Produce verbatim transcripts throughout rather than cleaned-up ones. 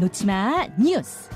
놓지마 뉴스.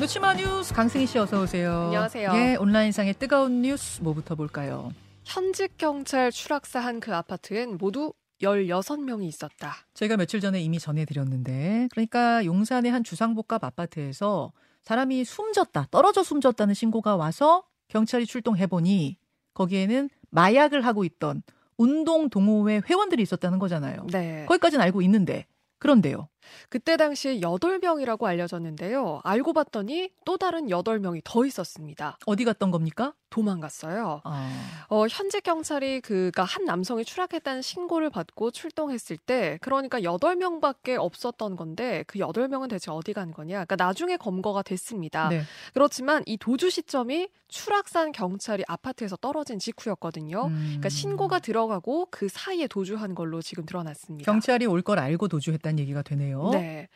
놓지마 뉴스 강승희 씨 어서 오세요. 안녕하세요. 예, 온라인상의 뜨거운 뉴스 뭐부터 볼까요? 현직 경찰 추락사한 그 아파트엔 모두 열여섯 명이 있었다. 저희가 며칠 전에 이미 전해드렸는데 그러니까 용산의 한 주상복합 아파트에서 사람이 숨졌다, 떨어져 숨졌다는 신고가 와서 경찰이 출동해보니 거기에는 마약을 하고 있던 운동 동호회 회원들이 있었다는 거잖아요. 네. 거기까지는 알고 있는데 그런데요. 그때 당시 여덟 명이라고 알려졌는데요. 알고 봤더니 또 다른 여덟 명이 더 있었습니다. 어디 갔던 겁니까? 도망갔어요. 아. 어, 현직 경찰이 그가 한 남성이 추락했다는 신고를 받고 출동했을 때 그러니까 여덟 명밖에 없었던 건데 그 여덟 명은 대체 어디 간 거냐. 그러니까 나중에 검거가 됐습니다. 네. 그렇지만 이 도주 시점이 추락산 경찰이 아파트에서 떨어진 직후였거든요. 음. 그러니까 신고가 들어가고 그 사이에 도주한 걸로 지금 드러났습니다. 경찰이 올 걸 알고 도주했다는 얘기가 되네요. 네.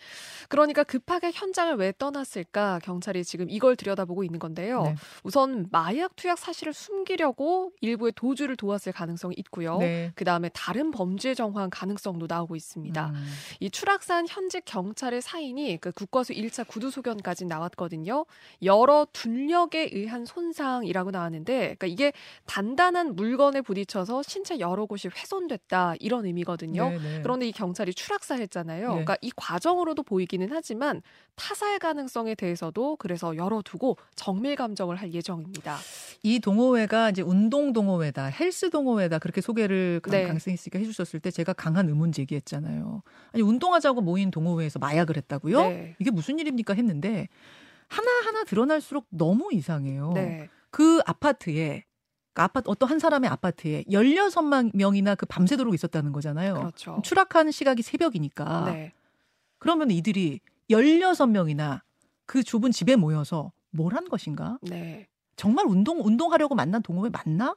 그러니까 급하게 현장을 왜 떠났을까? 경찰이 지금 이걸 들여다보고 있는 건데요. 네. 우선 마약 투약 사실을 숨기려고 일부의 도주를 도왔을 가능성이 있고요. 네. 그다음에 다른 범죄 정황 가능성도 나오고 있습니다. 음. 이 추락산 현직 경찰의 사인이 그 국과수 일 차 구두 소견까지 나왔거든요. 여러 둔력에 의한 손상이라고 나왔는데 그러니까 이게 단단한 물건에 부딪혀서 신체 여러 곳이 훼손됐다 이런 의미거든요. 네, 네. 그런데 이 경찰이 추락사했잖아요. 네. 그러니까 이 과정으로도 보이기는 하지만 타살 가능성에 대해서도 그래서 열어두고 정밀 감정을 할 예정입니다. 이 동호회가 이제 운동 동호회다, 헬스 동호회다 그렇게 소개를 강, 네. 강승희 씨가 해주셨을 때 제가 강한 의문 제기했잖아요. 아니 운동하자고 모인 동호회에서 마약을 했다고요? 네. 이게 무슨 일입니까 했는데 하나하나 드러날수록 너무 이상해요. 네. 그 아파트에 아파트, 어떤 한 사람의 아파트에 열여섯 명이나 그 밤새도록 있었다는 거잖아요. 그렇죠. 추락한 시각이 새벽이니까. 네. 그러면 이들이 열여섯 명이나 그 좁은 집에 모여서 뭘 한 것인가? 네. 정말 운동, 운동하려고 만난 동호회 맞나?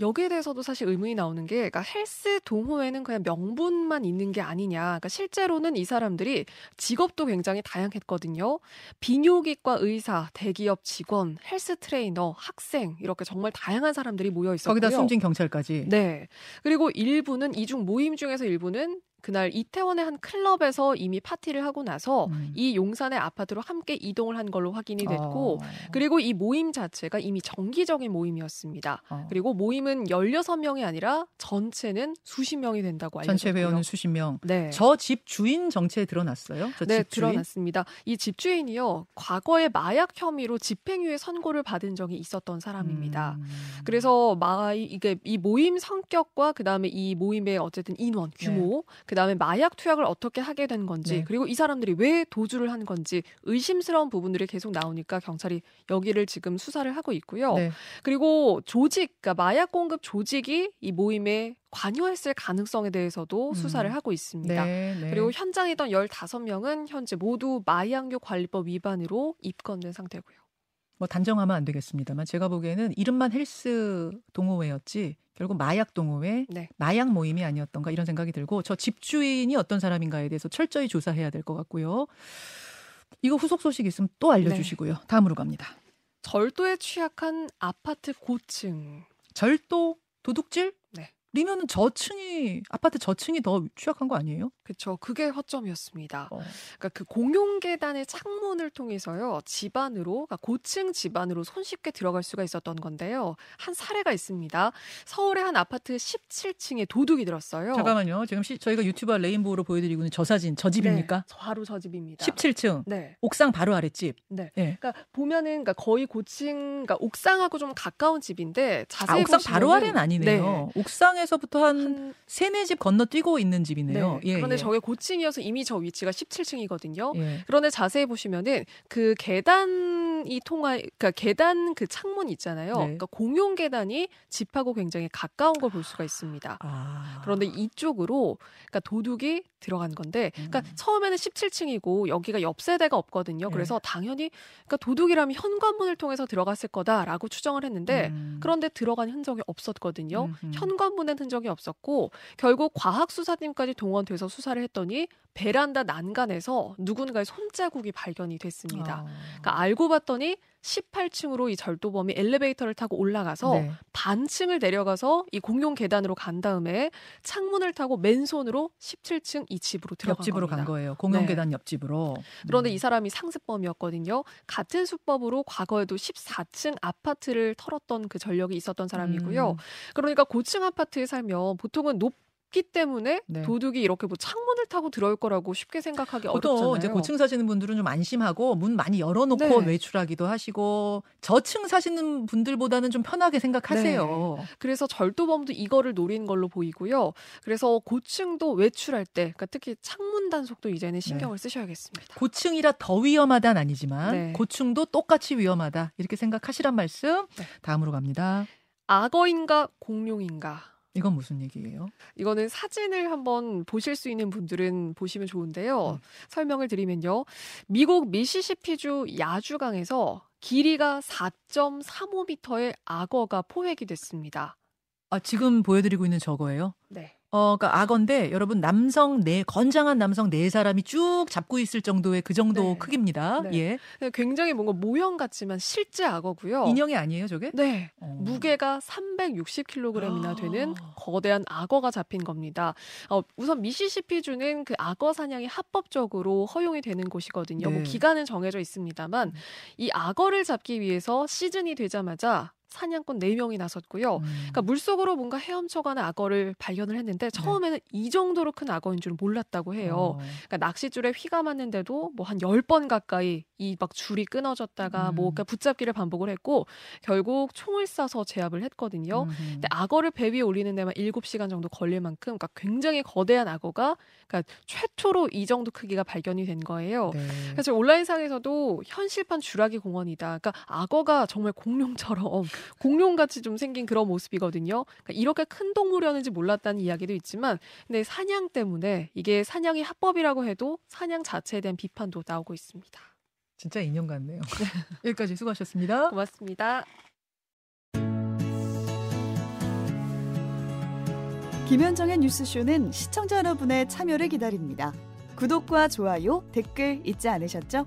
여기에 대해서도 사실 의문이 나오는 게 그러니까 헬스 동호회는 그냥 명분만 있는 게 아니냐. 그러니까 실제로는 이 사람들이 직업도 굉장히 다양했거든요. 비뇨기과 의사, 대기업 직원, 헬스 트레이너, 학생 이렇게 정말 다양한 사람들이 모여 있었고요. 거기다 숨진 경찰까지. 네. 그리고 일부는 이중 모임 중에서 일부는 그날 이태원의 한 클럽에서 이미 파티를 하고 나서 음. 이 용산의 아파트로 함께 이동을 한 걸로 확인이 됐고 어. 그리고 이 모임 자체가 이미 정기적인 모임이었습니다. 어. 그리고 모임은 열여섯 명이 아니라 전체는 수십 명이 된다고 알려졌고요. 전체 회원은 수십 명. 네. 저 집 주인 정체에 드러났어요? 저 네, 집 주인? 드러났습니다. 이 집 주인이요. 과거에 마약 혐의로 집행유예 선고를 받은 적이 있었던 사람입니다. 음. 그래서 마, 이게 이 모임 성격과 그다음에 이 모임의 어쨌든 인원, 규모 네. 그다음에 마약 투약을 어떻게 하게 된 건지 네. 그리고 이 사람들이 왜 도주를 한 건지 의심스러운 부분들이 계속 나오니까 경찰이 여기를 지금 수사를 하고 있고요. 네. 그리고 조직, 그러니까 마약 공급 조직이 이 모임에 관여했을 가능성에 대해서도 음. 수사를 하고 있습니다. 네, 네. 그리고 현장에 있던 열다섯 명은 현재 모두 마약류 관리법 위반으로 입건된 상태고요. 뭐 단정하면 안 되겠습니다만 제가 보기에는 이름만 헬스 동호회였지 결국 마약 동호회, 네. 마약 모임이 아니었던가 이런 생각이 들고 저 집주인이 어떤 사람인가에 대해서 철저히 조사해야 될 것 같고요. 이거 후속 소식 있으면 또 알려주시고요. 네. 다음으로 갑니다. 절도에 취약한 아파트 고층. 절도? 도둑질? 네. 그러면 저층이 아파트 저층이 더 취약한 거 아니에요? 그렇죠. 그게 허점이었습니다. 어. 그러니까 그 공용 계단의 창문을 통해서요 집안으로 그러니까 고층 집안으로 손쉽게 들어갈 수가 있었던 건데요. 한 사례가 있습니다. 서울의 한 아파트 십칠 층에 도둑이 들었어요. 잠깐만요. 지금 시, 저희가 유튜브 레인보우로 보여드리고 있는 저 사진 저 집입니까? 네, 바로 저 집입니다. 십칠 층. 네. 옥상 바로 아랫집. 네. 네. 그러니까 보면은 그러니까 거의 고층, 그러니까 옥상하고 좀 가까운 집인데 자세히 아, 옥상 보시면은, 바로 아래는 아니네요. 네. 옥상에 서부터 한 세네 집 건너뛰고 있는 집이네요. 네, 예, 그런데 예. 저게 고층이어서 이미 저 위치가 십칠 층이거든요. 예. 그런데 자세히 보시면은 그 계단이 통하, 그러니까 계단 그 창문 있잖아요. 네. 그러니까 공용 계단이 집하고 굉장히 가까운 걸 볼 수가 있습니다. 아. 그런데 이쪽으로 그러니까 도둑이 들어간 건데, 그러니까 음. 처음에는 십칠 층이고 여기가 옆 세대가 없거든요. 그래서 네. 당연히 그러니까 도둑이라면 현관문을 통해서 들어갔을 거다라고 추정을 했는데, 음. 그런데 들어간 흔적이 없었거든요. 음흠. 현관문에 흔적이 없었고 결국 과학수사팀까지 동원돼서 수사를 했더니 베란다 난간에서 누군가의 손자국이 발견이 됐습니다. 아. 그러니까 알고 봤더니 십팔 층으로 이 절도범이 엘리베이터를 타고 올라가서 네. 반층을 내려가서 이 공용 계단으로 간 다음에 창문을 타고 맨손으로 십칠 층 이 집으로 들어간 옆집으로 겁니다. 간 거예요. 공용 네. 계단 옆집으로. 그런데 음. 이 사람이 상습범이었거든요. 같은 수법으로 과거에도 십사 층 아파트를 털었던 그 전력이 있었던 사람이고요. 음. 그러니까 고층 아파트에 살면 보통은 높 기 때문에 네. 도둑이 이렇게 뭐 창문을 타고 들어올 거라고 쉽게 생각하기 어렵잖아요. 보통 이제 고층 사시는 분들은 좀 안심하고 문 많이 열어놓고 네. 외출하기도 하시고 저층 사시는 분들보다는 좀 편하게 생각하세요. 네. 그래서 절도범도 이거를 노린 걸로 보이고요. 그래서 고층도 외출할 때 그러니까 특히 창문 단속도 이제는 신경을 네. 쓰셔야겠습니다. 고층이라 더 위험하다는 아니지만 네. 고층도 똑같이 위험하다 이렇게 생각하시란 말씀. 네. 다음으로 갑니다. 악어인가 공룡인가. 이건 무슨 얘기예요? 이거는 사진을 한번 보실 수 있는 분들은 보시면 좋은데요. 음. 설명을 드리면요. 미국 미시시피주 야주강에서 길이가 사 점 삼오 미터의 악어가 포획이 됐습니다. 아, 지금 보여드리고 있는 저거예요? 네. 어, 그러니까 악어인데 여러분 남성 네 건장한 남성 네 사람이 쭉 잡고 있을 정도의 그 정도 네. 크기입니다. 네. 예, 굉장히 뭔가 모형 같지만 실제 악어고요. 인형이 아니에요, 저게? 네, 어. 무게가 삼백육십 킬로그램이나 되는 거대한 악어가 잡힌 겁니다. 어, 우선 미시시피주는 그 악어 사냥이 합법적으로 허용이 되는 곳이거든요. 네. 뭐 기간은 정해져 있습니다만 이 악어를 잡기 위해서 시즌이 되자마자 사냥꾼 네 명이 나섰고요. 음. 그러니까 물속으로 뭔가 헤엄쳐가는 악어를 발견을 했는데 처음에는 네. 이 정도로 큰 악어인 줄 몰랐다고 해요. 어. 그러니까 낚싯줄에 휘가 맞는데도 뭐 한 열 번 가까이 이 막 줄이 끊어졌다가 음. 뭐 그러니까 붙잡기를 반복을 했고 결국 총을 쏴서 제압을 했거든요. 음. 근데 악어를 배 위에 올리는 데만 일곱 시간 정도 걸릴 만큼 그러니까 굉장히 거대한 악어가 그러니까 최초로 이 정도 크기가 발견이 된 거예요. 네. 그래서 온라인상에서도 현실판 주라기 공원이다. 그러니까 악어가 정말 공룡처럼 공룡같이 좀 생긴 그런 모습이거든요. 그러니까 이렇게 큰 동물이었는지 몰랐다는 이야기도 있지만 근데 사냥 때문에 이게 사냥이 합법이라고 해도 사냥 자체에 대한 비판도 나오고 있습니다. 진짜 인형 같네요. 여기까지 수고하셨습니다. 고맙습니다. 김현정의 뉴스쇼는 시청자 여러분의 참여를 기다립니다. 구독과 좋아요, 댓글 잊지 않으셨죠?